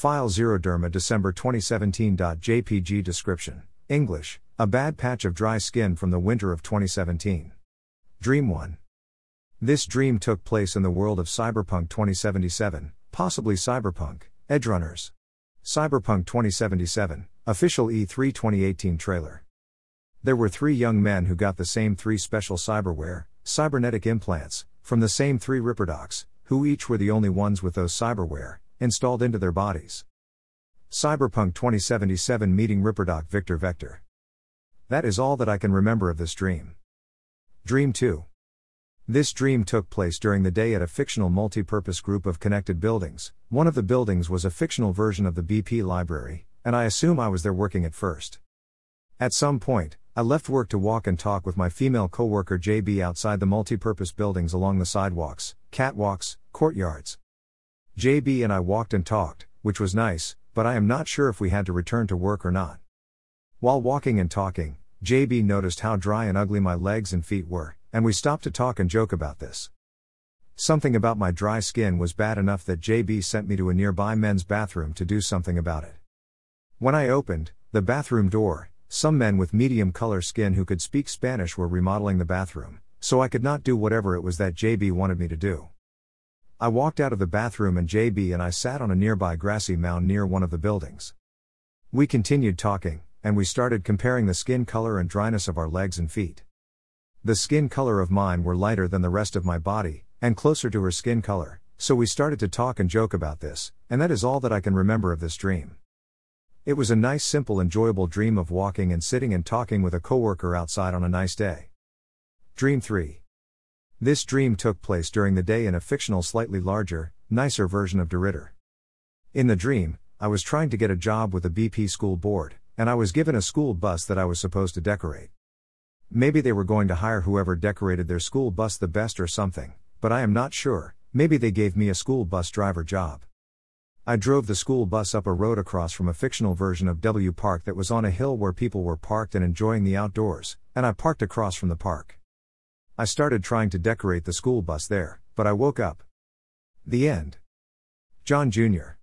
File 0derma December 2017.jpg Description, English, a bad patch of dry skin from the winter of 2017. Dream 1. This dream took place in the world of Cyberpunk 2077, possibly Cyberpunk Edgerunners. Cyberpunk 2077, official E3 2018 trailer. There were three young men who got the same three special cyberware, cybernetic implants, from the same three Ripperdocs, who each were the only ones with those cyberware, installed into their bodies. Cyberpunk 2077 meeting Ripperdoc Victor Vector. That is all that I can remember of this dream. Dream 2. This dream took place during the day at a fictional multi-purpose group of connected buildings. One of the buildings was a fictional version of the BP library, and I assume I was there working at first. At some point, I left work to walk and talk with my female co-worker JB outside the multi-purpose buildings along the sidewalks, catwalks, courtyards. JB and I walked and talked, which was nice, but I am not sure if we had to return to work or not. While walking and talking, JB noticed how dry and ugly my legs and feet were, and we stopped to talk and joke about this. Something about my dry skin was bad enough that JB sent me to a nearby men's bathroom to do something about it. When I opened the bathroom door, some men with medium color skin who could speak Spanish were remodeling the bathroom, so I could not do whatever it was that JB wanted me to do. I walked out of the bathroom and JB and I sat on a nearby grassy mound near one of the buildings. We continued talking, and we started comparing the skin color and dryness of our legs and feet. The skin color of mine were lighter than the rest of my body, and closer to her skin color, so we started to talk and joke about this, and that is all that I can remember of this dream. It was a nice, simple, enjoyable dream of walking and sitting and talking with a coworker outside on a nice day. Dream 3. This dream took place during the day in a fictional, slightly larger, nicer version of Derrida. In the dream, I was trying to get a job with the BP school board, and I was given a school bus that I was supposed to decorate. Maybe they were going to hire whoever decorated their school bus the best or something, but I am not sure. Maybe they gave me a school bus driver job. I drove the school bus up a road across from a fictional version of W Park that was on a hill where people were parked and enjoying the outdoors, and I parked across from the park. I started trying to decorate the school bus there, but I woke up. The end. John Jr.